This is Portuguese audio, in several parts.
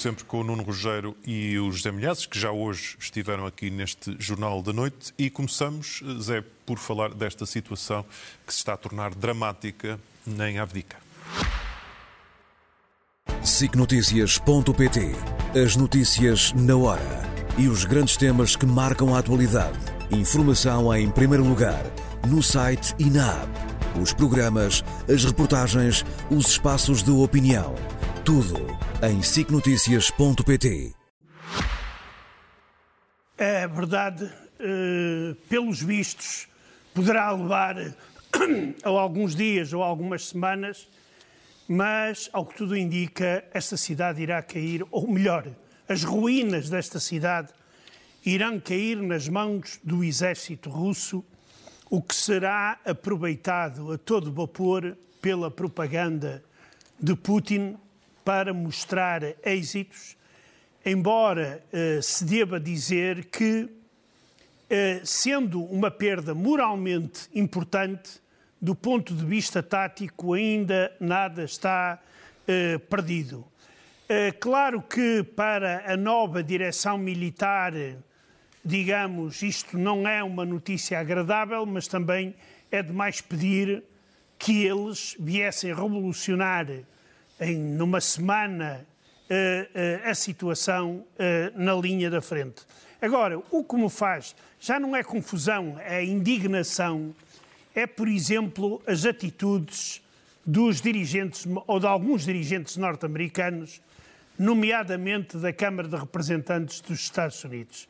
sempre, com o Nuno Rogério e o José Milhazes, que já hoje estiveram aqui neste Jornal da Noite. E começamos, Zé, por falar desta situação que se está a tornar dramática em Avdiivka. Sicnotícias.pt. As notícias na hora e os grandes temas que marcam a atualidade. Informação em primeiro lugar, no site e na app. Os programas, as reportagens, os espaços de opinião. Tudo em sicnoticias.pt. A verdade, pelos vistos, poderá levar a alguns dias ou algumas semanas, mas, ao que tudo indica, esta cidade irá cair, ou melhor, as ruínas desta cidade irão cair nas mãos do exército russo, o que será aproveitado a todo vapor pela propaganda de Putin para mostrar êxitos, embora se deva dizer que, sendo uma perda moralmente importante, do ponto de vista tático ainda nada está perdido. Claro que para a nova direção militar, digamos, isto não é uma notícia agradável, mas também é demais pedir que eles viessem revolucionar numa semana a situação na linha da frente. Agora, o que me faz já não é confusão, é indignação, é, por exemplo, as atitudes dos dirigentes, ou de alguns dirigentes norte-americanos, nomeadamente da Câmara de Representantes dos Estados Unidos.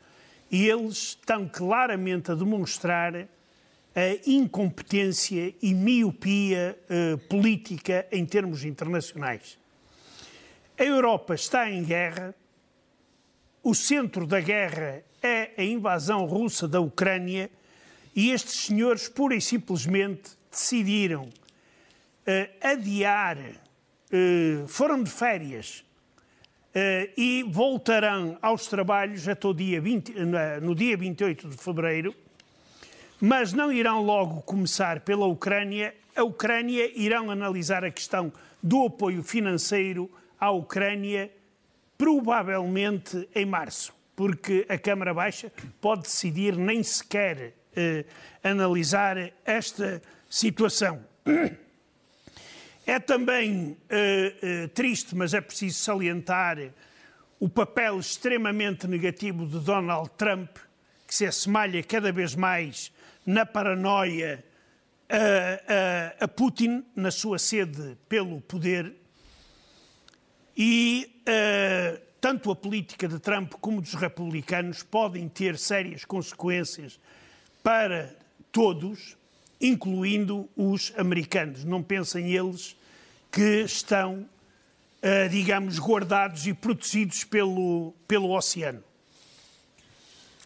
E eles estão claramente a demonstrar a incompetência e miopia política em termos internacionais. A Europa está em guerra, o centro da guerra é a invasão russa da Ucrânia e estes senhores pura e simplesmente decidiram adiar, foram de férias, e voltarão aos trabalhos no dia 28 de fevereiro, mas não irão logo começar pela Ucrânia. A Ucrânia irão analisar a questão do apoio financeiro à Ucrânia, provavelmente em março, porque a Câmara Baixa pode decidir nem sequer analisar esta situação. É também triste, mas é preciso salientar o papel extremamente negativo de Donald Trump, que se assemelha cada vez mais na paranoia a Putin, na sua sede pelo poder. E tanto a política de Trump como dos republicanos podem ter sérias consequências para todos, incluindo os americanos. Não pensem eles que estão, digamos, guardados e protegidos pelo oceano.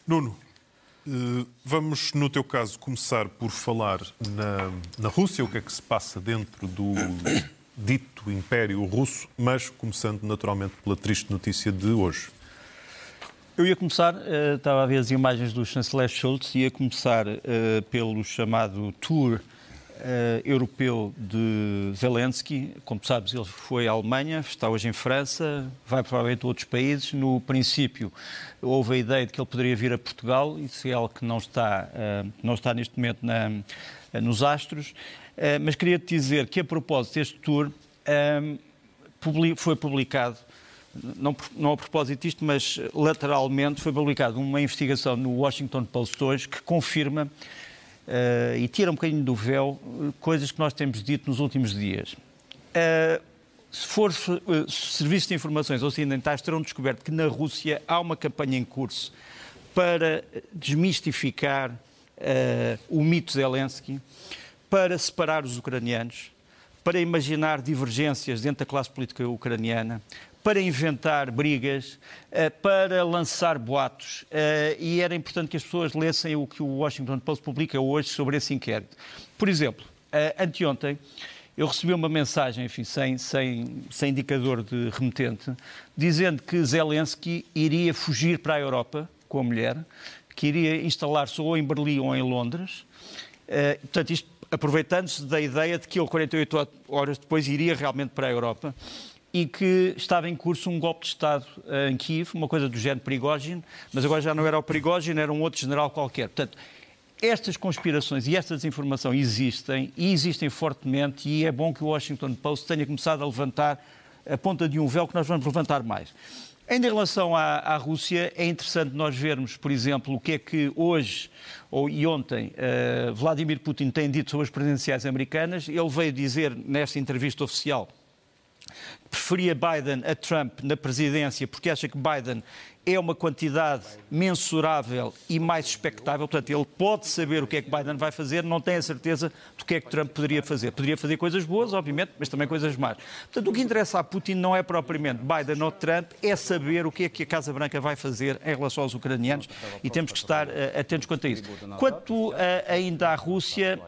Nuno, vamos, no teu caso, começar por falar na Rússia, o que é que se passa dentro do dito Império Russo, mas começando naturalmente pela triste notícia de hoje. Eu ia começar, estava a ver as imagens do chanceler Scholz, ia começar pelo chamado tour europeu de Zelensky. Como sabes, ele foi à Alemanha, está hoje em França, vai provavelmente a outros países. No princípio, houve a ideia de que ele poderia vir a Portugal, isso é algo que não está neste momento nos astros. Mas queria-te dizer que, a propósito deste tour, foi publicado, não a propósito isto, mas lateralmente foi publicada uma investigação no Washington Post hoje que confirma e tira um bocadinho do véu coisas que nós temos dito nos últimos dias. Serviços de informações ocidentais terão descoberto que na Rússia há uma campanha em curso para desmistificar o mito Zelensky, para separar os ucranianos, para imaginar divergências dentro da classe política ucraniana, para inventar brigas, para lançar boatos. E era importante que as pessoas lessem o que o Washington Post publica hoje sobre esse inquérito. Por exemplo, anteontem eu recebi uma mensagem, enfim, sem indicador de remetente, dizendo que Zelensky iria fugir para a Europa com a mulher, que iria instalar-se ou em Berlim ou em Londres. Portanto, isto aproveitando-se da ideia de que ele, 48 horas depois, iria realmente para a Europa. e que estava em curso um golpe de Estado em Kiev, uma coisa do género Prigojin, mas agora já não era o Prigojin, era um outro general qualquer. Portanto, estas conspirações e esta desinformação existem, e existem fortemente, e é bom que o Washington Post tenha começado a levantar a ponta de um véu que nós vamos levantar mais. Ainda em relação à Rússia, é interessante nós vermos, por exemplo, o que é que hoje e ontem Vladimir Putin tem dito sobre as presidenciais americanas. Ele veio dizer nesta entrevista oficial que preferia Biden a Trump na presidência porque acha que Biden é uma quantidade mensurável e mais expectável. Portanto, ele pode saber o que é que Biden vai fazer, não tem a certeza do que é que Trump poderia fazer. Poderia fazer coisas boas, obviamente, mas também coisas más. Portanto, o que interessa a Putin não é propriamente Biden ou Trump, é saber o que é que a Casa Branca vai fazer em relação aos ucranianos, e temos que estar atentos quanto a isso. Quanto ainda à Rússia,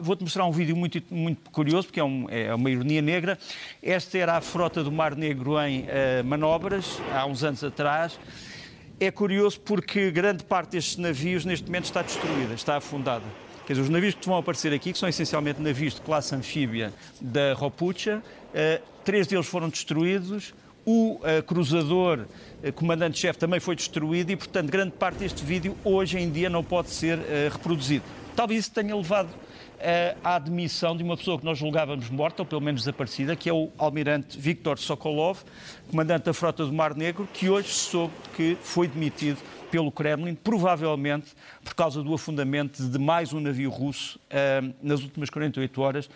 vou-te mostrar um vídeo muito, muito curioso, porque é uma ironia negra. Esta era a frota do Mar Negro em manobras, há uns anos atrás. É curioso porque grande parte destes navios neste momento está destruída, está afundada. Quer dizer, os navios que vão aparecer aqui, que são essencialmente navios de classe anfíbia da Ropucha, 3 deles foram destruídos, o cruzador comandante-chefe também foi destruído e, portanto, grande parte deste vídeo hoje em dia não pode ser reproduzido. Talvez isso tenha levado à admissão de uma pessoa que nós julgávamos morta, ou pelo menos desaparecida, que é o almirante Viktor Sokolov, comandante da frota do Mar Negro, que hoje soube que foi demitido pelo Kremlin, provavelmente por causa do afundamento de mais um navio russo nas últimas 48 horas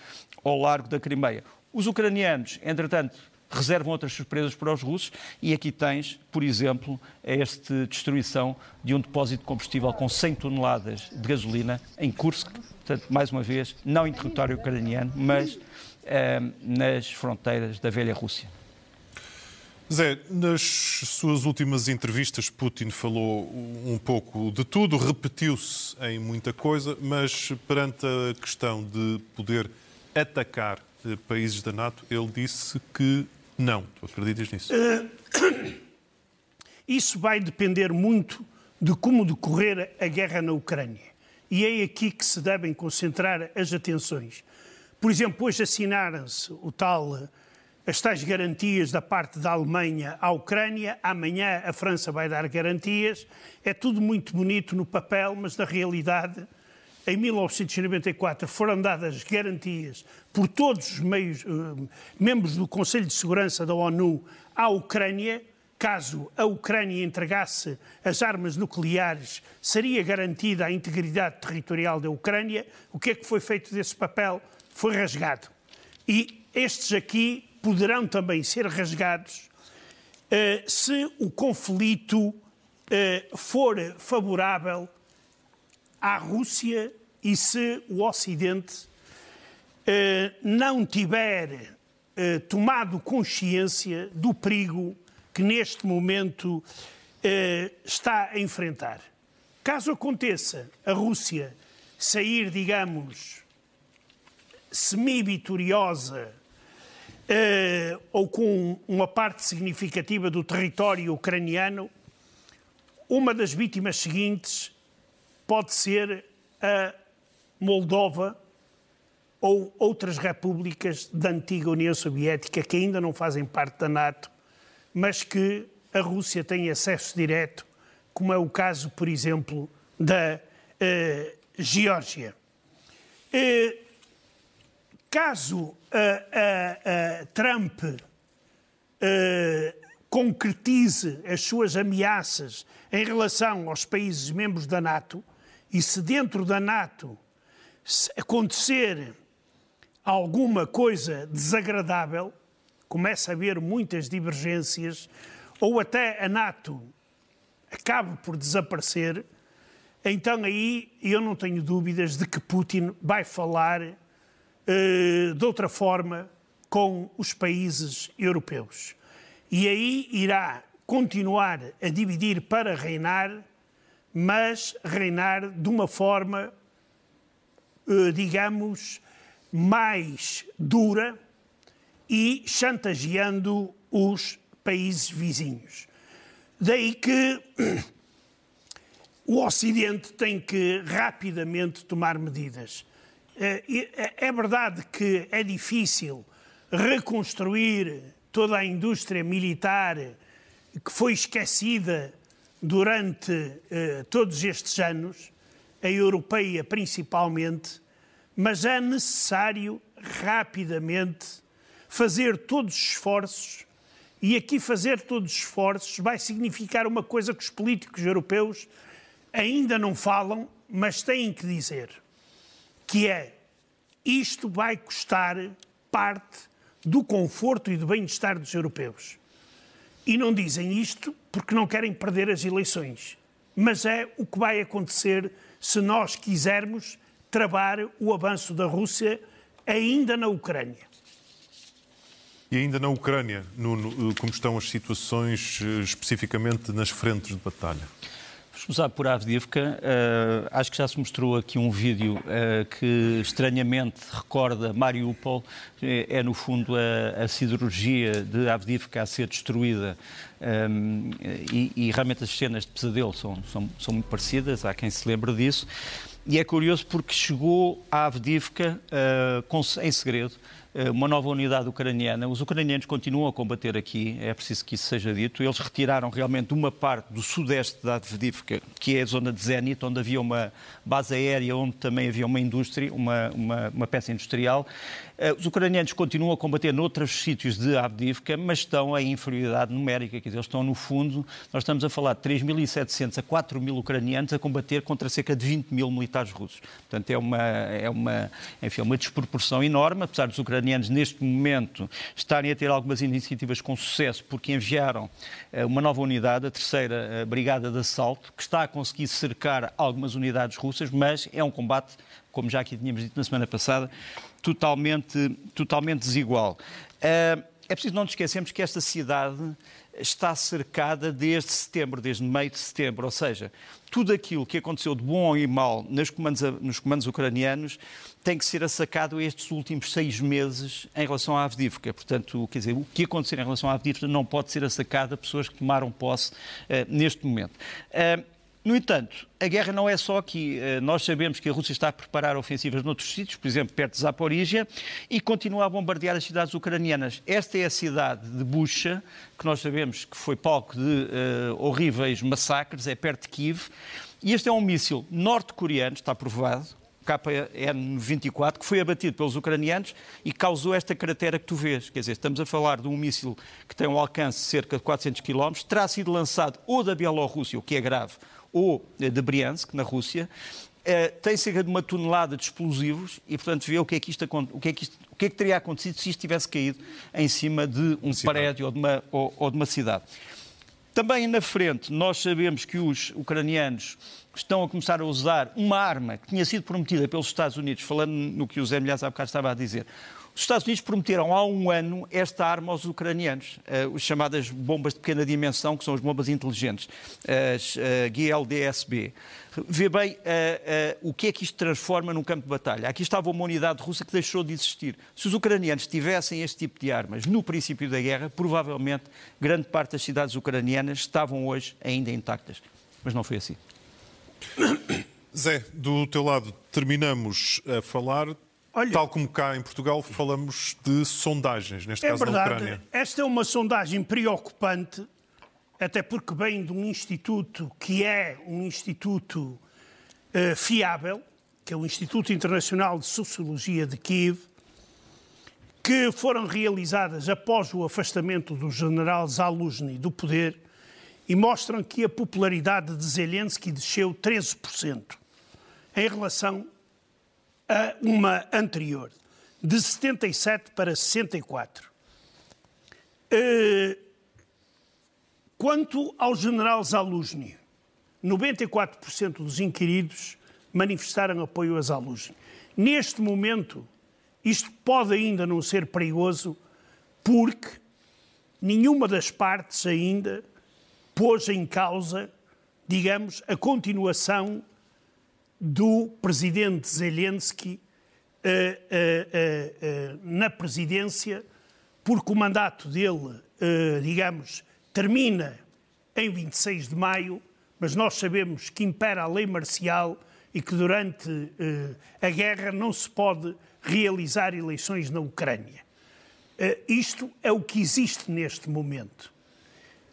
ao largo da Crimeia. Os ucranianos, entretanto, reservam outras surpresas para os russos e aqui tens, por exemplo, esta destruição de um depósito de combustível com 100 toneladas de gasolina em Kursk, portanto, mais uma vez, não em território ucraniano, mas nas fronteiras da velha Rússia. Zé, nas suas últimas entrevistas, Putin falou um pouco de tudo, repetiu-se em muita coisa, mas perante a questão de poder atacar países da NATO, ele disse que não. Tu acreditas nisso? Isso vai depender muito de como decorrer a guerra na Ucrânia. E é aqui que se devem concentrar as atenções. Por exemplo, hoje assinaram-se as tais garantias da parte da Alemanha à Ucrânia, amanhã a França vai dar garantias. É tudo muito bonito no papel, mas na realidade, em 1994 foram dadas garantias por todos os membros do Conselho de Segurança da ONU à Ucrânia. Caso a Ucrânia entregasse as armas nucleares, seria garantida a integridade territorial da Ucrânia. O que é que foi feito desse papel? Foi rasgado. E estes aqui poderão também ser rasgados se o conflito for favorável à Rússia e se o Ocidente não tiver tomado consciência do perigo que neste momento está a enfrentar. Caso aconteça a Rússia sair, digamos, semi-vitoriosa ou com uma parte significativa do território ucraniano, uma das vítimas seguintes pode ser a Moldova ou outras repúblicas da antiga União Soviética que ainda não fazem parte da NATO, mas que a Rússia tem acesso direto, como é o caso, por exemplo, da Geórgia. Caso Trump concretize as suas ameaças em relação aos países membros da NATO, e se dentro da NATO acontecer alguma coisa desagradável, começa a haver muitas divergências, ou até a NATO acaba por desaparecer, então aí eu não tenho dúvidas de que Putin vai falar de outra forma com os países europeus. E aí irá continuar a dividir para reinar, mas reinar de uma forma, digamos, mais dura, e chantageando os países vizinhos. Daí que o Ocidente tem que rapidamente tomar medidas. É verdade que é difícil reconstruir toda a indústria militar que foi esquecida durante todos estes anos, a europeia principalmente, mas é necessário rapidamente fazer todos os esforços, e aqui fazer todos os esforços vai significar uma coisa que os políticos europeus ainda não falam, mas têm que dizer, que é, isto vai custar parte do conforto e do bem-estar dos europeus. E não dizem isto porque não querem perder as eleições, mas é o que vai acontecer se nós quisermos travar o avanço da Rússia ainda na Ucrânia. E ainda na Ucrânia, Nuno, como estão as situações especificamente nas frentes de batalha? Vamos começar por Avdiivka. Acho que já se mostrou aqui um vídeo que estranhamente recorda Mariupol. É no fundo a siderurgia de Avdiivka a ser destruída. E realmente as cenas de pesadelo são muito parecidas, há quem se lembre disso. E é curioso porque chegou a Avdiivka em segredo, uma nova unidade ucraniana. Os ucranianos continuam a combater aqui, é preciso que isso seja dito. Eles retiraram realmente uma parte do sudeste da Avdiivka, que é a zona de Zenit, onde havia uma base aérea, onde também havia uma indústria, uma peça industrial. Os ucranianos continuam a combater noutros sítios de Avdiivka, mas estão em inferioridade numérica, quer dizer, eles estão no fundo, nós estamos a falar de 3.700 a 4.000 ucranianos a combater contra cerca de 20 mil militares russos. Portanto, é uma desproporção enorme, apesar dos ucranianos neste momento estarem a ter algumas iniciativas com sucesso, porque enviaram uma nova unidade, a terceira brigada de assalto, que está a conseguir cercar algumas unidades russas, mas é um combate, como já aqui tínhamos dito na semana passada, totalmente desigual. É preciso não nos esquecermos que esta cidade está cercada desde meio de setembro, ou seja, tudo aquilo que aconteceu de bom e mal nos comandos ucranianos tem que ser assacado estes últimos 6 meses em relação à Avdiivka. Portanto, quer dizer, o que acontecer em relação à Avdiivka não pode ser assacado a pessoas que tomaram posse neste momento. No entanto, a guerra não é só aqui. Nós sabemos que a Rússia está a preparar ofensivas noutros sítios, por exemplo, perto de Zaporíjia, e continua a bombardear as cidades ucranianas. Esta é a cidade de Bucha, que nós sabemos que foi palco de horríveis massacres, é perto de Kiev. E este é um míssil norte-coreano, está provado, KN-24, que foi abatido pelos ucranianos e causou esta cratera que tu vês. Quer dizer, estamos a falar de um míssil que tem um alcance de cerca de 400 km, terá sido lançado ou da Bielorrússia, o que é grave, ou de Briansk, na Rússia. Tem cerca de 1 tonelada de explosivos e, portanto, vê o que é que teria acontecido se isto tivesse caído em cima de um prédio ou de uma cidade. Também na frente, nós sabemos que os ucranianos estão a começar a usar uma arma que tinha sido prometida pelos Estados Unidos, falando no que o José Milhazes há bocado estava a dizer. Os Estados Unidos prometeram há 1 ano esta arma aos ucranianos, as chamadas bombas de pequena dimensão, que são as bombas inteligentes, as GLDSB. Vê bem o que é que isto transforma num campo de batalha. Aqui estava uma unidade russa que deixou de existir. Se os ucranianos tivessem este tipo de armas no princípio da guerra, provavelmente grande parte das cidades ucranianas estavam hoje ainda intactas. Mas não foi assim. Zé, do teu lado terminamos a falar. Olha, tal como cá em Portugal falamos de sondagens, neste caso na Ucrânia. Esta é uma sondagem preocupante, até porque vem de um instituto que é um instituto fiável, que é o Instituto Internacional de Sociologia de Kiev, que foram realizadas após o afastamento do general Zaluzhny do poder, e mostram que a popularidade de Zelensky desceu 13% em relação a uma anterior, de 77 para 64. Quanto ao general Zaluzhny, 94% dos inquiridos manifestaram apoio a Zaluzhny. Neste momento, isto pode ainda não ser perigoso, porque nenhuma das partes ainda pôs em causa, digamos, a continuação do presidente Zelensky na presidência, porque o mandato dele, digamos, termina em 26 de maio, mas nós sabemos que impera a lei marcial e que durante a guerra não se pode realizar eleições na Ucrânia. Isto é o que existe neste momento.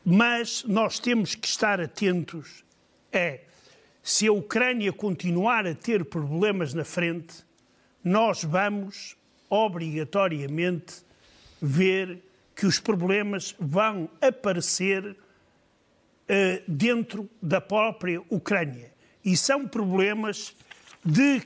Mas nós temos que estar atentos se a Ucrânia continuar a ter problemas na frente, nós vamos, obrigatoriamente, ver que os problemas vão aparecer dentro da própria Ucrânia. E são problemas de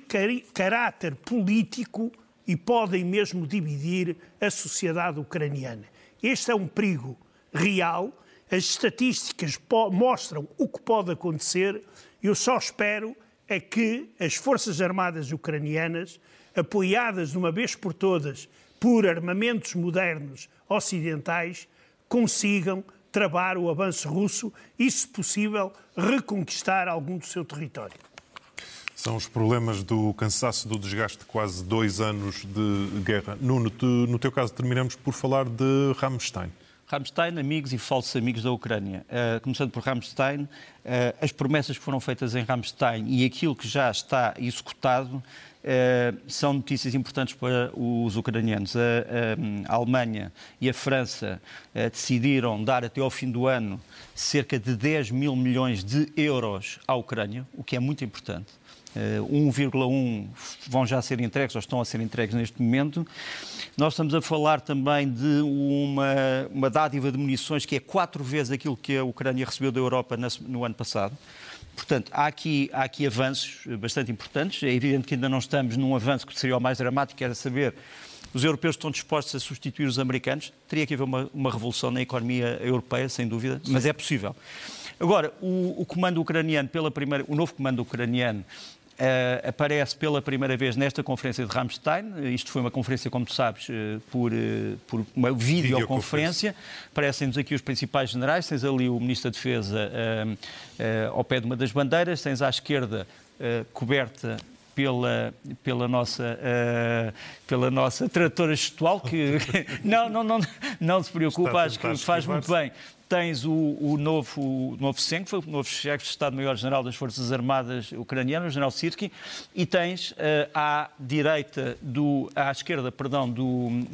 caráter político e podem mesmo dividir a sociedade ucraniana. Este é um perigo real. As estatísticas mostram o que pode acontecer. Eu só espero é que as Forças Armadas ucranianas, apoiadas de uma vez por todas por armamentos modernos ocidentais, consigam travar o avanço russo e, se possível, reconquistar algum do seu território. São os problemas do cansaço, do desgaste de quase 2 anos de guerra. Nuno, no teu caso, terminamos por falar de Ramstein. Ramstein, amigos e falsos amigos da Ucrânia. Começando por Ramstein, as promessas que foram feitas em Ramstein e aquilo que já está executado são notícias importantes para os ucranianos. A Alemanha e a França decidiram dar até ao fim do ano cerca de 10 mil milhões de euros à Ucrânia, o que é muito importante. 1,1 vão já ser entregues ou estão a ser entregues neste momento. Nós estamos a falar também de uma dádiva de munições que é 4 vezes aquilo que a Ucrânia recebeu da Europa no ano passado. Portanto, há aqui avanços bastante importantes. É evidente que ainda não estamos num avanço que seria o mais dramático, era saber os europeus estão dispostos a substituir os americanos. Teria que haver uma revolução na economia europeia, sem dúvida, mas é possível. Agora, o comando ucraniano, o novo comando ucraniano, aparece pela primeira vez nesta conferência de Ramstein. Isto foi uma conferência, como tu sabes, por uma videoconferência. Aparecem-nos aqui os principais generais. Tens ali o Ministro da Defesa ao pé de uma das bandeiras. Tens à esquerda, coberta pela nossa tradutora gestual, que não se preocupa, acho que faz muito bem. Tens o novo CEN, que foi o novo chefe de Estado-Maior-General das Forças Armadas ucranianas, o general Sirski, e tens à esquerda do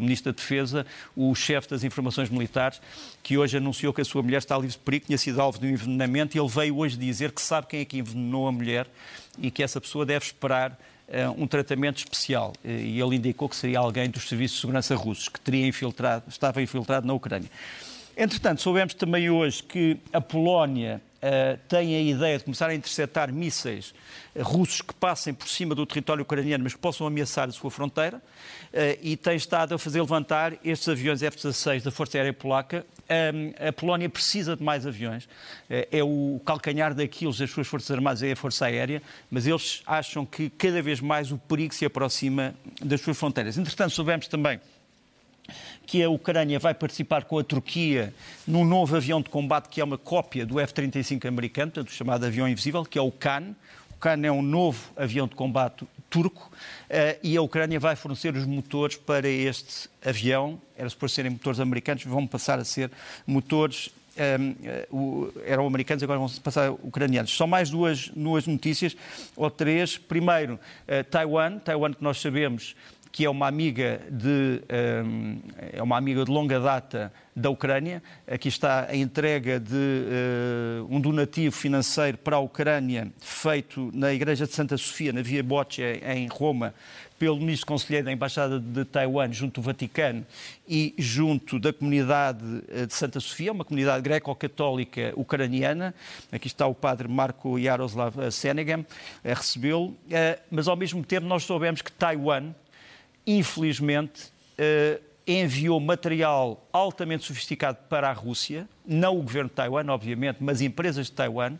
Ministro da Defesa, o chefe das Informações Militares, que hoje anunciou que a sua mulher está livre de perigo, tinha sido alvo de um envenenamento, e ele veio hoje dizer que sabe quem é que envenenou a mulher e que essa pessoa deve esperar um tratamento especial. E ele indicou que seria alguém dos serviços de segurança russos, que estava infiltrado na Ucrânia. Entretanto, soubemos também hoje que a Polónia tem a ideia de começar a interceptar mísseis russos que passem por cima do território ucraniano, mas que possam ameaçar a sua fronteira, e tem estado a fazer levantar estes aviões F-16 da Força Aérea Polaca. A Polónia precisa de mais aviões, é o calcanhar daquilo das suas Forças Armadas, é a Força Aérea, mas eles acham que cada vez mais o perigo se aproxima das suas fronteiras. Entretanto, soubemos também que a Ucrânia vai participar com a Turquia num novo avião de combate que é uma cópia do F-35 americano, portanto, o chamado avião invisível, que é o CAN. O CAN é um novo avião de combate turco, e a Ucrânia vai fornecer os motores para este avião. Era suposto serem motores americanos, vão passar a ser motores eram americanos, agora vão passar ucranianos. São mais duas notícias, ou três. Primeiro, Taiwan, que nós sabemos que é uma amiga de longa data da Ucrânia. Aqui está a entrega de um donativo financeiro para a Ucrânia, feito na Igreja de Santa Sofia, na Via Boccia, em Roma, pelo ministro conselheiro da Embaixada de Taiwan, junto do Vaticano e junto da comunidade de Santa Sofia, uma comunidade greco-católica ucraniana. Aqui está o padre Marco Yaroslav Senegam a recebê-lo. Mas, ao mesmo tempo, nós soubemos que Taiwan, infelizmente, enviou material altamente sofisticado para a Rússia, não o governo de Taiwan, obviamente, mas empresas de Taiwan,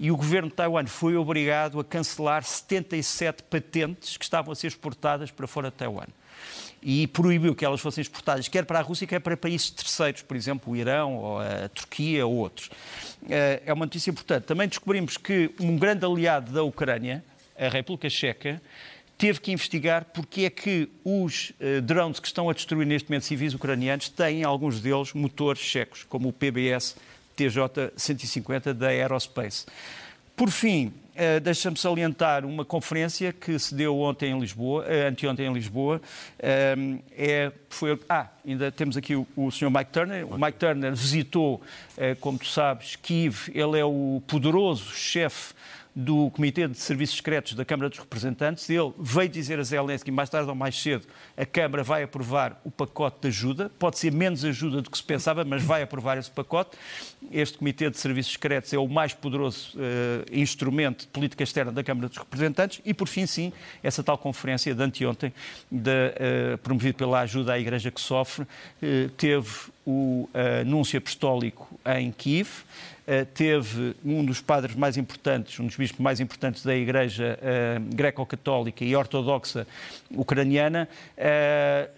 e o governo de Taiwan foi obrigado a cancelar 77 patentes que estavam a ser exportadas para fora de Taiwan. E proibiu que elas fossem exportadas, quer para a Rússia, quer para países terceiros, por exemplo, o Irão, ou a Turquia, ou outros. É uma notícia importante. Também descobrimos que um grande aliado da Ucrânia, a República Checa, teve que investigar porque é que os drones que estão a destruir neste momento civis ucranianos têm, alguns deles, motores checos, como o PBS TJ-150 da Aerospace. Por fim, deixa-me salientar uma conferência que se deu ontem em Lisboa, anteontem em Lisboa. Ainda temos aqui o Sr. Mike Turner. O Mike Turner visitou, como tu sabes, Kiev. Ele é o poderoso chefe do Comitê de Serviços Secretos da Câmara dos Representantes. Ele veio dizer a Zelensky, mais tarde ou mais cedo, a Câmara vai aprovar o pacote de ajuda. Pode ser menos ajuda do que se pensava, mas vai aprovar esse pacote. Este Comitê de Serviços Secretos é o mais poderoso instrumento de política externa da Câmara dos Representantes. E, por fim, sim, essa tal conferência de anteontem, promovida pela Ajuda à Igreja que Sofre, teve o Núncio Apostólico em Kiev, teve um dos padres mais importantes, um dos bispos mais importantes da Igreja greco-católica e ortodoxa ucraniana,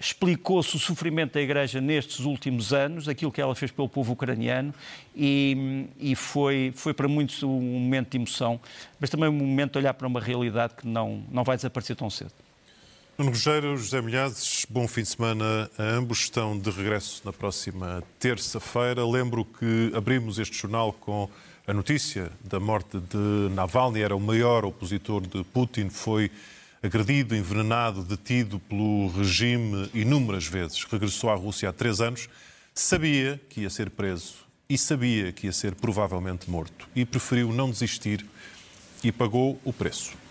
explicou-se o sofrimento da Igreja nestes últimos anos, aquilo que ela fez pelo povo ucraniano, e foi para muitos um momento de emoção, mas também um momento de olhar para uma realidade que não vai desaparecer tão cedo. Nuno Rogério, José Milhazes, bom fim de semana a ambos. Estão de regresso na próxima terça-feira. Lembro que abrimos este jornal com a notícia da morte de Navalny. Era o maior opositor de Putin. Foi agredido, envenenado, detido pelo regime inúmeras vezes. Regressou à Rússia há 3 anos. Sabia que ia ser preso e sabia que ia ser provavelmente morto. E preferiu não desistir e pagou o preço.